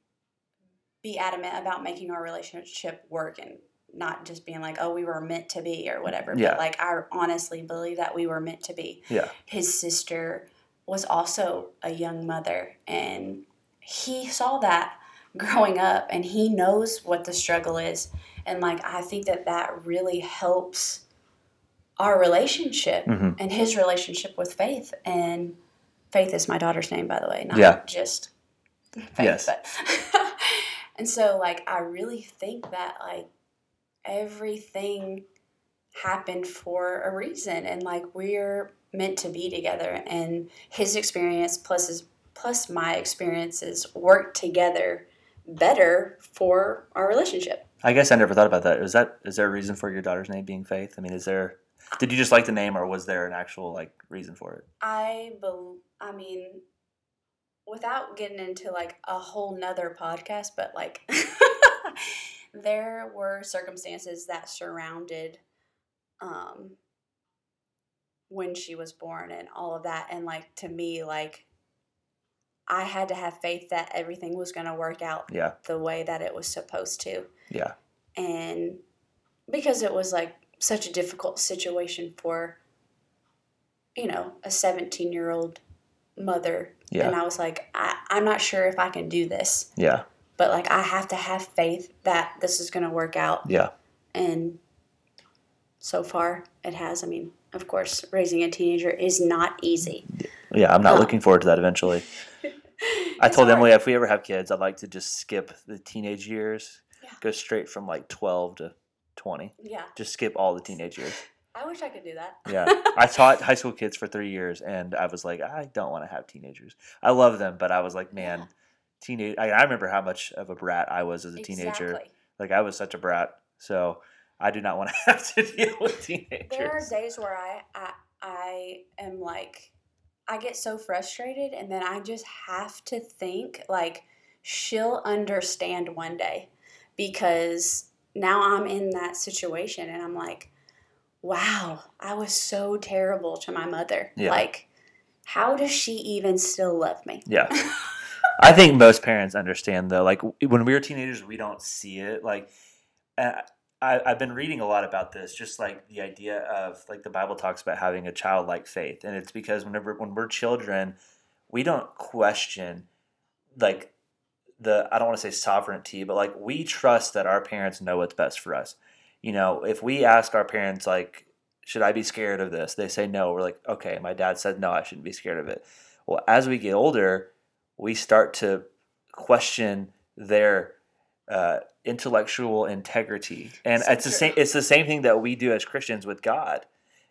be adamant about making our relationship work and not just being like, oh, we were meant to be or whatever. Yeah. But, like, I honestly believe that we were meant to be. Yeah. His sister was also a young mother, and he saw that growing up, and he knows what the struggle is. And, like, I think that that really helps our relationship and his relationship with Faith. And Faith is my daughter's name, by the way, not just Faith. Yes. But and so, like, I really think that, like, everything happened for a reason, and, like, we're meant to be together. And his experience plus my experiences work together better for our relationship. I guess I never thought about that. Is there a reason for your daughter's name being Faith? I mean, is there... Did you just like the name, or was there an actual, like, reason for it? I mean, without getting into, like, a whole nother podcast, but, like, there were circumstances that surrounded when she was born and all of that. And, like, to me, like, I had to have faith that everything was going to work out the way that it was supposed to. Yeah. And because it was, like, such a difficult situation for, you know, a 17-year-old mother. Yeah. And I was like, I'm not sure if I can do this. Yeah. But, like, I have to have faith that this is going to work out. Yeah. And so far it has. I mean, of course, raising a teenager is not easy. Yeah, I'm not looking forward to that eventually. I told Emily if we ever have kids, I'd like to just skip the teenage years, go straight from like 12 to 20. Yeah. Just skip all the teenage years. I wish I could do that. Yeah. I taught high school kids for 3 years, and I was like, I don't want to have teenagers. I love them, but I was like, man, teenage. I remember how much of a brat I was as a teenager. Exactly. Like, I was such a brat, so I do not want to have to deal with teenagers. There are days where I am like, I get so frustrated, and then I just have to think, like, she'll understand one day, because now I'm in that situation, and I'm like, wow, I was so terrible to my mother. Yeah. Like, how does she even still love me? Yeah. I think most parents understand, though. Like, when we were teenagers, we don't see it. Like, I've been reading a lot about this, just like the idea of, like, the Bible talks about having a childlike faith. And it's because when we're children, we don't question, like, I don't want to say sovereignty, but, like, we trust that our parents know what's best for us. You know, if we ask our parents, like, should I be scared of this? They say no. We're like, okay, my dad said no, I shouldn't be scared of it. Well, as we get older, we start to question their intellectual integrity, and so it's the same thing that we do as Christians with God.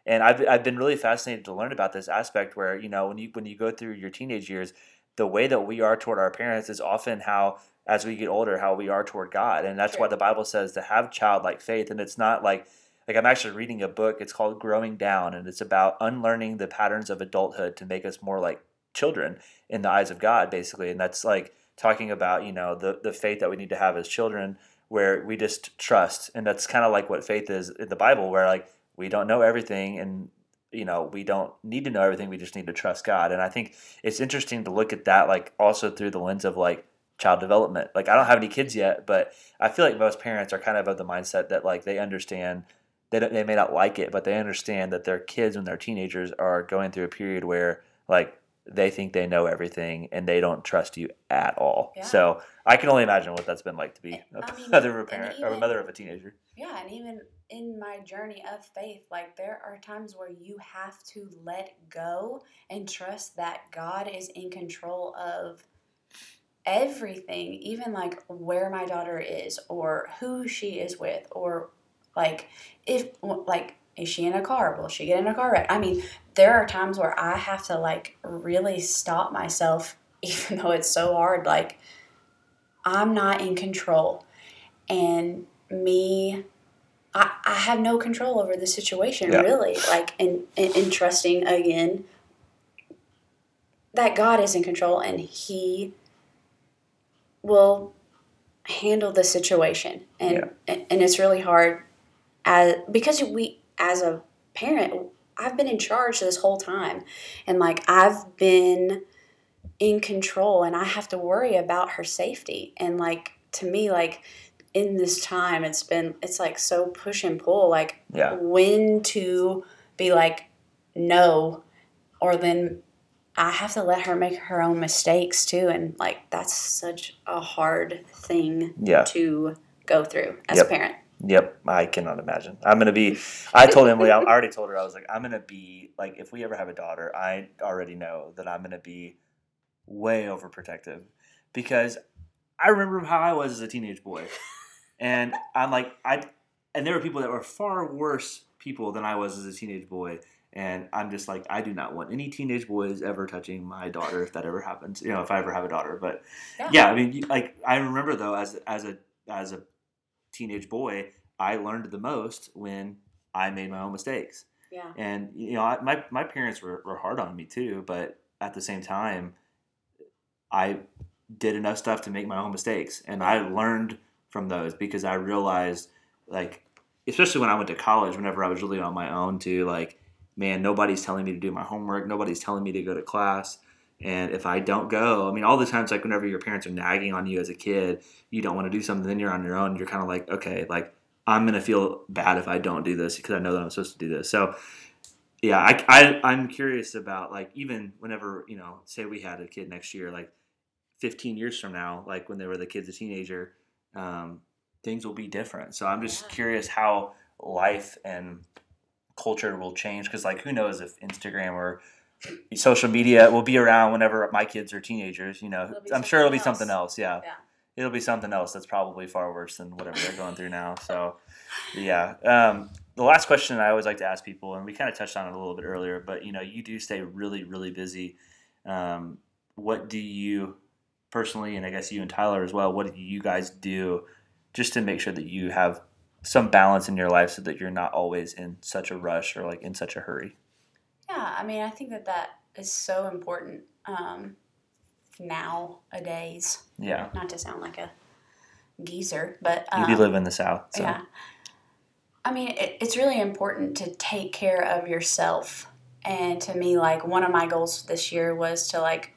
And I've been really fascinated to learn about this aspect where, you know, when you go through your teenage years, the way that we are toward our parents is often how, as we get older, how we are toward God. And that's why the Bible says to have childlike faith. And it's not like I'm actually reading a book, it's called Growing Down, and it's about unlearning the patterns of adulthood to make us more like children in the eyes of God, basically. And that's like talking about, you know, the faith that we need to have as children, where we just trust. And that's kind of like what faith is in the Bible, where, like, we don't know everything, and, you know, we don't need to know everything. We just need to trust God. And I think it's interesting to look at that, like, also through the lens of, like, child development. Like, I don't have any kids yet, but I feel like most parents are kind of the mindset that, like, they understand, they may not like it, but they understand that their kids, when they're teenagers, are going through a period where, like, they think they know everything, and they don't trust you at all. Yeah. So I can only imagine what that's been like to be a mother of a teenager. Yeah, and even in my journey of faith, like, there are times where you have to let go and trust that God is in control of everything, even, like, where my daughter is or who she is with, or, like, if, like, Is she in a car? Will she get in a car wreck? I mean, there are times where I have to, like, really stop myself, even though it's so hard. Like, I'm not in control. And I have no control over the situation, really. Like, and trusting, again, that God is in control and He will handle the situation. And it's really hard because we, as a parent, I've been in charge this whole time. And, like, I've been in control and I have to worry about her safety. And, like, to me, like, in this time, it's like so push and pull, like when to be like, no, or then I have to let her make her own mistakes too. And, like, that's such a hard thing to go through as a parent. Yep. I cannot imagine. I told Emily, I already told her, I was like, I'm going to be like, if we ever have a daughter, I already know that I'm going to be way overprotective, because I remember how I was as a teenage boy. And I'm like, and there were people that were far worse people than I was as a teenage boy. And I'm just like, I do not want any teenage boys ever touching my daughter if that ever happens, you know, if I ever have a daughter. But I mean, like, I remember though, as a teenage boy, I learned the most when I made my own mistakes. Yeah. And, you know, my parents were hard on me too, but at the same time, I did enough stuff to make my own mistakes. And I learned from those, because I realized, like, especially when I went to college, whenever I was really on my own too, like, man, nobody's telling me to do my homework. Nobody's telling me to go to class. And if I don't go, I mean, all the times, like, whenever your parents are nagging on you as a kid, you don't want to do something, then you're on your own. You're kind of like, okay, like, I'm going to feel bad if I don't do this because I know that I'm supposed to do this. So yeah, I'm curious about, like, even whenever, you know, say we had a kid next year, like, 15 years from now, like, when they were the kid's a teenager, things will be different. So I'm just curious how life and culture will change, because, like, who knows if Instagram or social media will be around whenever my kids are teenagers, you know. I'm sure it'll be something else. It'll be something else that's probably far worse than whatever they're going through now. So the last question I always like to ask people, and we kind of touched on it a little bit earlier, but, you know, you do stay really, really busy. What do you personally, and I guess you and Tyler as well, what do you guys do just to make sure that you have some balance in your life so that you're not always in such a rush or, like, in such a hurry? Yeah, I mean, I think that is so important nowadays. Yeah. Not to sound like a geezer, but... you do live in the South, so... Yeah. I mean, it's really important to take care of yourself. And to me, like, one of my goals this year was to, like,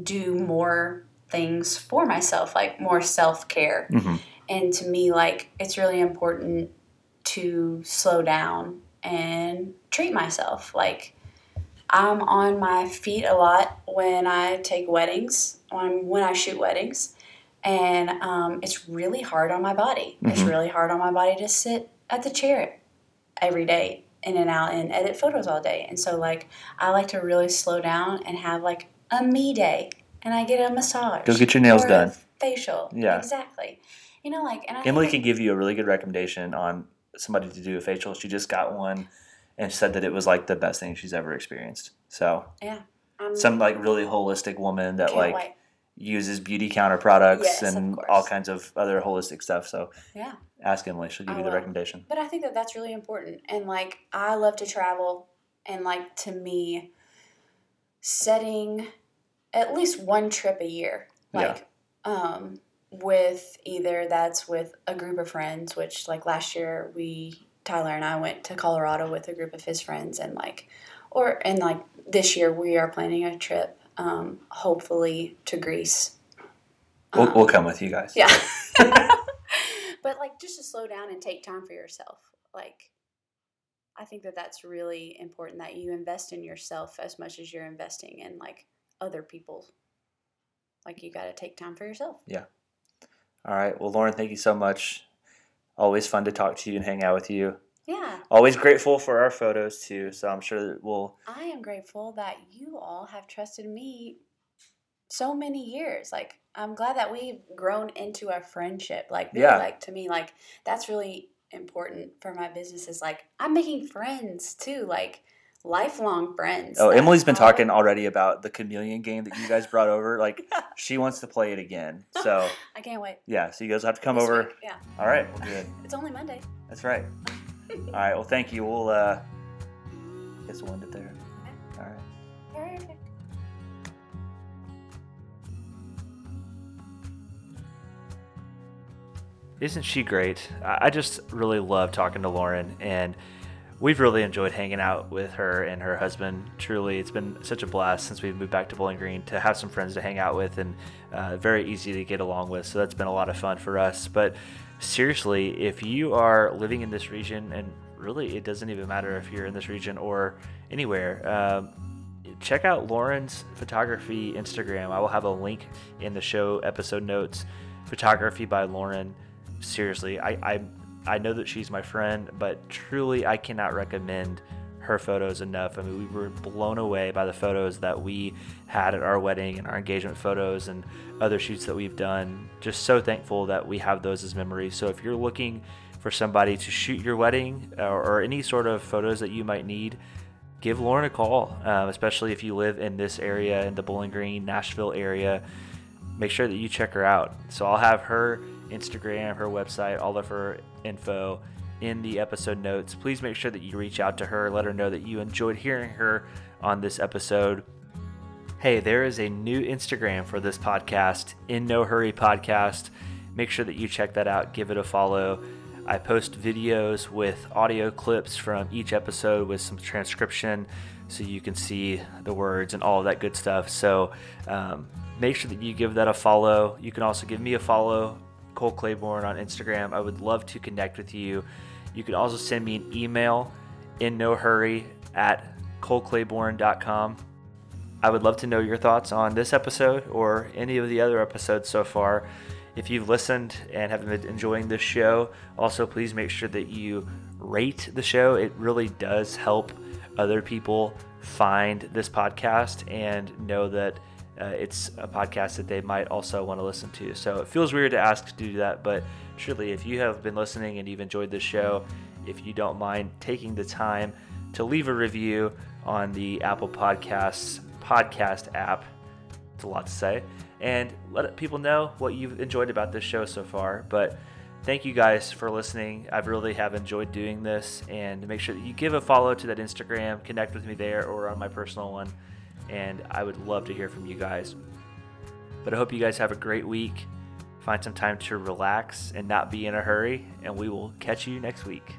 do more things for myself, like more self-care. Mm-hmm. And to me, like, it's really important to slow down and treat myself. Like, I'm on my feet a lot when I take weddings, when I shoot weddings. And it's really hard on my body. Mm-hmm. It's really hard on my body to sit at the chair every day, in and out, and edit photos all day. And so, like, I like to really slow down and have, like, a me day, and I get a massage. Go get your nails done. Facial. Yeah. Exactly. You know, like, and Emily can give you a really good recommendation on somebody to do a facial. She just got one and said that it was, like, the best thing she's ever experienced. So yeah. Some, like, really holistic woman that, like, uses Beauty Counter products and all kinds of other holistic stuff. So yeah. Ask Emily. She'll give you the recommendation. But I think that that's really important. And, like, I love to travel, and, like, to me, setting at least one trip a year, like, with either that's with a group of friends, which, like, last year Tyler and I went to Colorado with a group of his friends, and, like, like, this year we are planning a trip, hopefully to Greece. We'll come with you guys. Yeah. But, like, just to slow down and take time for yourself, like, I think that that's really important, that you invest in yourself as much as you're investing in, like, other people. Like, you got to take time for yourself. Yeah. All right. Well, Lauren, thank you so much. Always fun to talk to you and hang out with you. Yeah. Always grateful for our photos too. So I'm sure that I am grateful that you all have trusted me so many years. Like, I'm glad that we've grown into a friendship. Like, really, like, to me, like, that's really important for my business is, like, I'm making friends, too, like, lifelong friends. Oh, Emily's been talking already about the chameleon game that you guys brought over. Like, she wants to play it again. So I can't wait. Yeah, so you guys have to come over. Yeah. All right, we'll do it. It's only Monday. That's right. All right, well, thank you. We'll just wind it there. Okay. All right. Perfect. Isn't she great? I just really love talking to Lauren, and we've really enjoyed hanging out with her and her husband. Truly, it's been such a blast since we've moved back to Bowling Green to have some friends to hang out with, and very easy to get along with. So that's been a lot of fun for us. But seriously, if you are living in this region, and really it doesn't even matter if you're in this region or anywhere, check out Lauren's photography Instagram. I will have a link in the show episode notes. Photography by Lauren. Seriously, I know that she's my friend, but truly I cannot recommend her photos enough. I mean, we were blown away by the photos that we had at our wedding and our engagement photos and other shoots that we've done. Just so thankful that we have those as memories. So if you're looking for somebody to shoot your wedding or any sort of photos that you might need, give Lauren a call, especially if you live in this area, in the Bowling Green, Nashville area. Make sure that you check her out. So I'll have her Instagram, her website, all of her info in the episode notes. Please make sure that you reach out to her. Let her know that you enjoyed hearing her on this episode. Hey, there is a new Instagram for this podcast, In No Hurry Podcast. Make sure that you check that out. Give it a follow. I post videos with audio clips from each episode with some transcription so you can see the words and all of that good stuff. So make sure that you give that a follow. You can also give me a follow, Cole Claiborne, on Instagram. I would love to connect with you. You can also send me an email, innohurry@coleclaiborne.com. I would love to know your thoughts on this episode or any of the other episodes so far. If you've listened and have been enjoying this show, also please make sure that you rate the show. It really does help other people find this podcast and know that it's a podcast that they might also want to listen to. So it feels weird to ask to do that, but truly, if you have been listening and you've enjoyed this show, if you don't mind taking the time to leave a review on the Apple Podcasts podcast app, it's a lot to say, and let people know what you've enjoyed about this show so far. But thank you guys for listening. I really have enjoyed doing this, and make sure that you give a follow to that Instagram, connect with me there or on my personal one. And I would love to hear from you guys. But I hope you guys have a great week. Find some time to relax and not be in a hurry. And we will catch you next week.